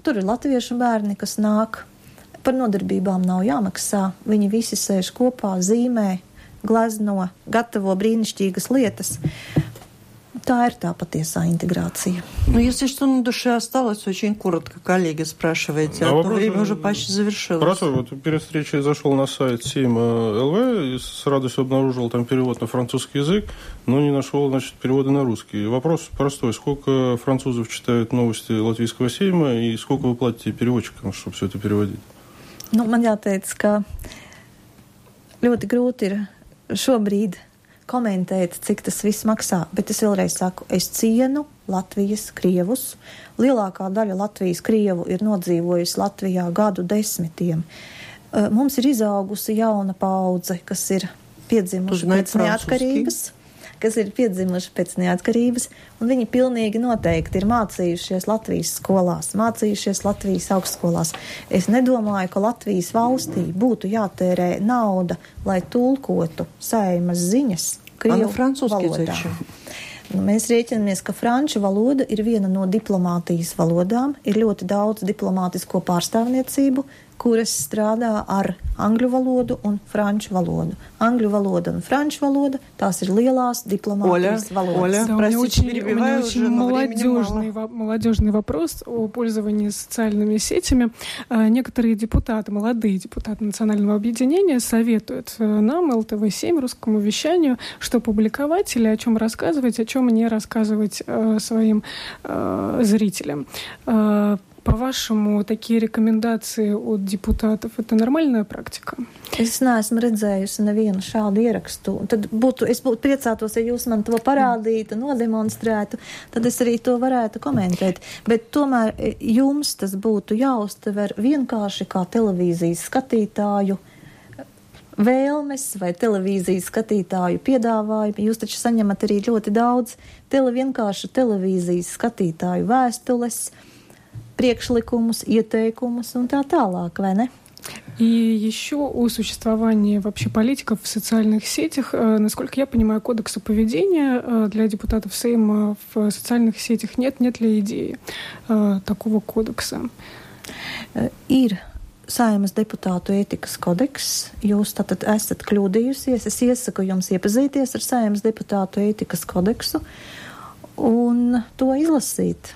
Tur ir latviešu bērni, kas nāk. Par nodarbībām nav jāmaksā. Viņi visi sēž kopā, zīmē, glezno, gatavo brīnišķīgas lietas. Да, это патиса интеграция. Ну, если что на душе осталось, очень коротко, коллеги, спрашиваете, а то время уже почти завершилось. Просто вот перед встречей зашел на сайт Сейма ЛВ и с радостью обнаружил там перевод на французский язык, но не нашел, значит, перевода на русский. Вопрос простой: сколько французов читают новости Латвийского Сейма и сколько вы платите переводчикам, чтобы все это переводить? Ну, man jāteic, ka ļoti grūti ir šobrīd komentēt, cik tas viss maksā, bet es vēlreiz saku, es cienu Latvijas krievus. Lielākā daļa Latvijas krievu ir nodzīvojusi Latvijā gadu desmitiem. Mums ir izaugusi jauna paudze, kas ir piedzimuši pēc neatkarības, un viņi pilnīgi noteikti ir mācījušies Latvijas skolās, mācījušies Latvijas augstskolās. Es nedomāju, ka Latvijas valstī būtu jātērē nauda, lai tulkotu Saimas ziņas krievu valodā. Nu, mēs rēķinamies, ka franču valoda ir viena no diplomātijas valodām, ir ļoti daudz diplomātisko pārstāvniecību, kuras strādā ar angļu valodu un franču valodu. Angļu valoda un franču валода, tās ir lielās diplomātijas valodas. Да, у меня очень молодежный вопрос о пользовании социальными сетями. Некоторые депутаты, молодые депутаты Национального объединения советуют нам, ЛТВ-7, русскому вещанию, что публиковать или о чем рассказывать, о чем не рассказывать своим зрителям. По-вашему, такие рекомендации от депутатов – это нормальная практика? Es neesmu redzējusi nevienu šādu ierakstu. Tad es būtu priecātos, ja jūs man to parādītu, nodemonstrētu, tad es arī to varētu komentēt. Bet tomēr jums tas būtu jāuztver vienkārši kā televīzijas skatītāju vēlmes vai televīzijas skatītāju piedāvājumi. Jūs taču saņemat arī ļoti daudz vienkāršu televīzijas skatītāju vēstules, приekšlikumus, ieteikumus un tā tālāk, vai ne? И еще о существовании вообще политиков в социальных сетях. Насколько я понимаю, кодекса поведения для депутатов Сейма в социальных сетях нет. Нет ли идеи такого кодекса? Ir Saimas deputātu ētikas kodeks. Jūs tātad esat kļūdījusies. Es iesaku jums iepazīties ar Saimas deputātu ētikas kodeksu un to izlasīt.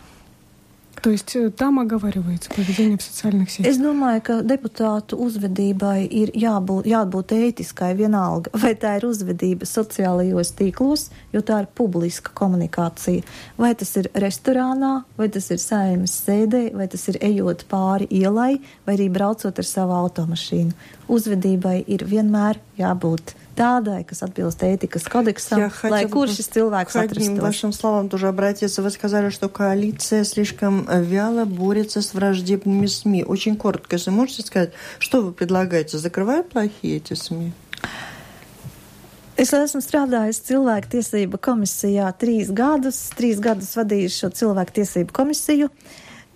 То есть там оговаривается поведение в социальных сетях. Es domāju, ka deputātu uzvedībai ir jābūt ētiskai vienalga, vai tā ir uzvedība sociālajos tīklos, jo tā ir publiska komunikācija. Vai tas ir restorānā, vai tas ir Saeimas sēdē, vai tas ir ejot pāri ielai, vai arī braucot ar savu automašīnu. Uzvedībai ir vienmēr jābūt tādai, kas atbilst ētikas kodeksam, lai kurš šis cilvēks atrastos. К вашим словам тоже обратиться. Вы сказали, что коалиция слишком вяло борется с враждебными СМИ. Очень коротко, если можете сказать, что вы предлагаете? Закрывать плохие эти СМИ? Es esmu strādājis cilvēktiesība komisijā 3 gadus. 3 gadus vadījis šo cilvēktiesību komisiju.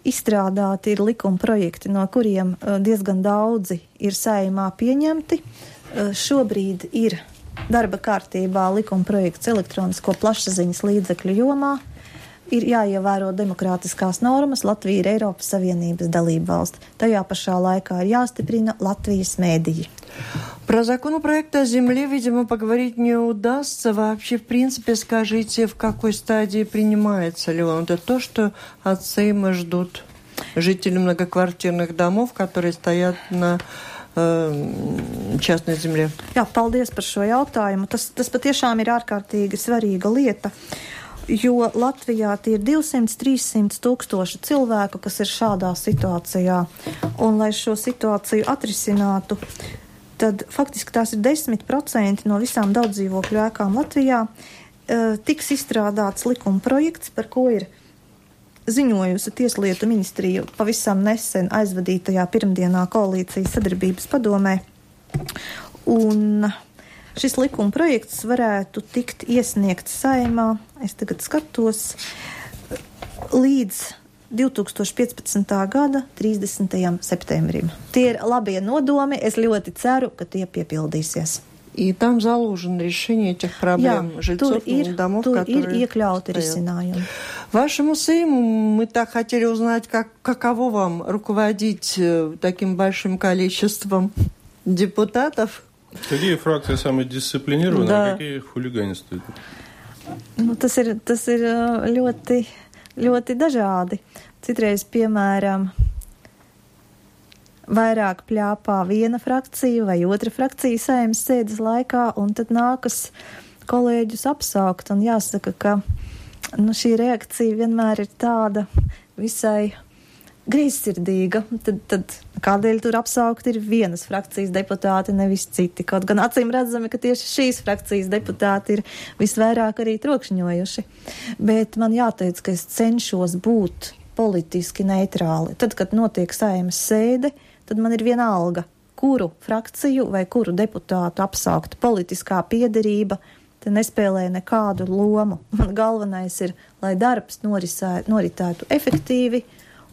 Izstrādāti ir likuma projekti, no kuriem diezgan daudzi ir Saeimā pieņemti. Šobrīd ir darba kārtībā likumprojekts elektronisko plašsaziņas līdzekļu jomā. Ir jāievēro demokrātiskās normas, Latvija ir Eiropas Savienības dalībvalsts. Tajā pašā laikā ir jāstiprina Latvijas mēdīji. Про законопроект о земле, видимо, поговорить не удастся. Вообще, в принципе, скажите, в какой стадии принимается ли он? Это то, что от Сейма ждут жители многоквартирных домов, которые стоят на частной земле. Jā, paldies par šo jautājumu. Tas patiešām ir ārkārtīgi svarīga lieta, jo Latvijā tie ir 200-300 tūkstoši cilvēku, kas ir šādā situācijā. Un, lai šo situāciju atrisinātu, tad faktiski tās ir 10% no visām daudzdzīvokļu ēkām Latvijā. Tiks izstrādāts likuma projekts, par ko ir ziņojusi Tieslietu ministrija pavisam nesen aizvadītajā pirmdienā koalīcijas sadarbības padomē. Un šis likuma projekts varētu tikt iesniegts Saeimā, es tagad skatos, līdz 2015. gada 30. septembrim. Tie ir labie nodomi, es ļoti ceru, ka tie piepildīsies. И там заложено решение этих проблем жильцов домов, которые стоят. Вашему Сейму мы так хотели узнать, каково вам руководить таким большим количеством депутатов. Какие фракции самые дисциплинированные, да. А какие хулиганистые? Ну, tas ir ļoti, ļoti dažādi. Citreiz, piemēram, vairāk pļāpā viena frakcija vai otra frakcija Saeimas sēdes laikā, un tad nākas kolēģus apsaukt. Un jāsaka, ka šī reakcija vienmēr ir tāda visai grīzsirdīga. Tad kādēļ tur apsaukt ir vienas frakcijas deputāti, nevis citi. Kaut gan acīm redzami, ka tieši šīs frakcijas deputāti ir visvairāk arī trokšņojuši. Bet man jāteic, ka es cenšos būt politiski neitrāli. Tad, kad notiek Saeimas sēde, tad man ir vienalga, kuru frakciju vai kuru deputātu apsaukt. Politiskā piederība te nespēlē nekādu lomu. Man galvenais ir, lai darbs noritētu efektīvi,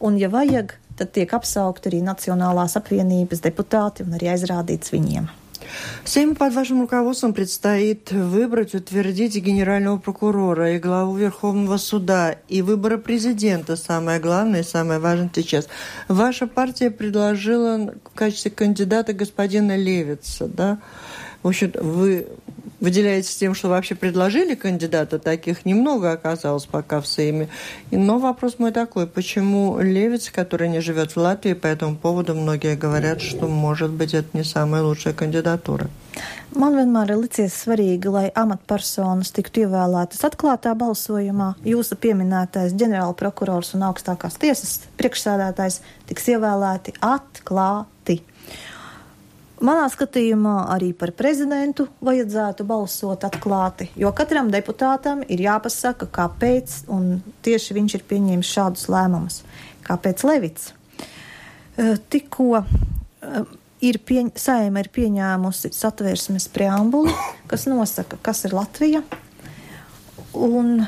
un, ja vajag, tad tiek apsaukt arī Nacionālās apvienības deputāti un arī aizrādīts viņiem. Сейму под вашим руководством предстоит выбрать, утвердить генерального прокурора и главу Верховного суда, и выборы президента, самое главное и самое важное сейчас. Ваша партия предложила в качестве кандидата господина Левица, да? В общем, вы выделяетесь тем, что вообще предложили кандидата, таких немного оказалось пока в Сейме. Но вопрос мой такой, почему Левиц, который не живет в Латвии, по этому поводу многие говорят, что, может быть, это не самая лучшая кандидатура? Man vienmēr ir licies svarīgi, lai amatpersonas tiktu ievēlētas atklātā balsojumā. Jūsu pieminētais ģenerālprokurors un augstākās tiesas priekšsēdētājs tiks ievēlēti atklāti. Manā skatījumā arī par prezidentu vajadzētu balsot atklāti, jo katram deputātam ir jāpasaka, kāpēc, un tieši viņš ir pieņēmis šādus lēmumus. Kāpēc Levits? Tikko Saeima ir pieņēmusi satversmes preambulu, kas nosaka, kas ir Latvija, un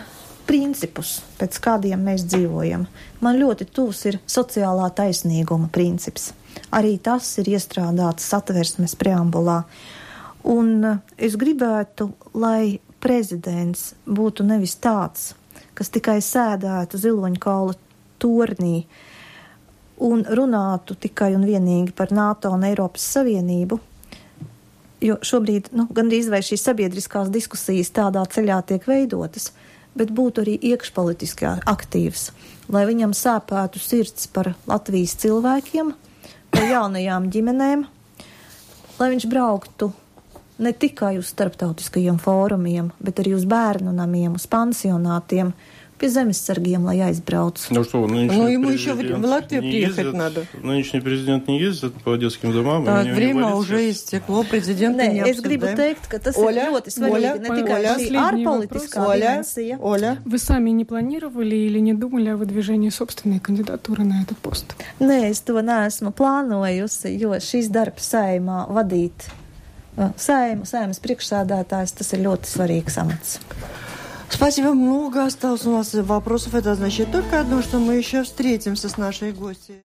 principus, pēc kādiem mēs dzīvojam. Man ļoti tūs ir sociālā taisnīguma princips. Arī tas ir iestrādāts satversmes preambulā. Un es gribētu, lai prezidents būtu nevis tāds, kas tikai sēdētu Ziloņkaula tornī un runātu tikai un vienīgi par NATO un Eiropas Savienību, jo šobrīd gandrīz vai šīs sabiedriskās diskusijas tādā ceļā tiek veidotas, bet būtu arī iekšpolitiski aktīvs. lai viņam sāpētu sirds par Latvijas cilvēkiem, par jaunajām ģimenēm, lai viņš brauktu ne tikai uz starptautiskajiem fórumiem, bet arī uz bērnu namiem, uz pansionātiem, pie zemesargiem, lai aizbrauc. Ну что, ему еще в Латвию приехать надо. Нынешний президент не ездит по детским домам. Так, время уже истекло, президент не обсуждаем. Es gribu teikt, ka tas ir ļoti svarīgi, ne tikai šī ārpolitiskā dimensija. Вы сами не планировали или не думали о выдвижении собственной кандидатуры на этот пост? Nē, es to neesmu plānojusi, jo šis darbs Saeimā vadīt Saeimas priekšsēdētājs, tas ir ļoti svarīgs amats. Спасибо. Много осталось у нас вопросов. Это означает только одно, что мы еще встретимся с нашей гостьей.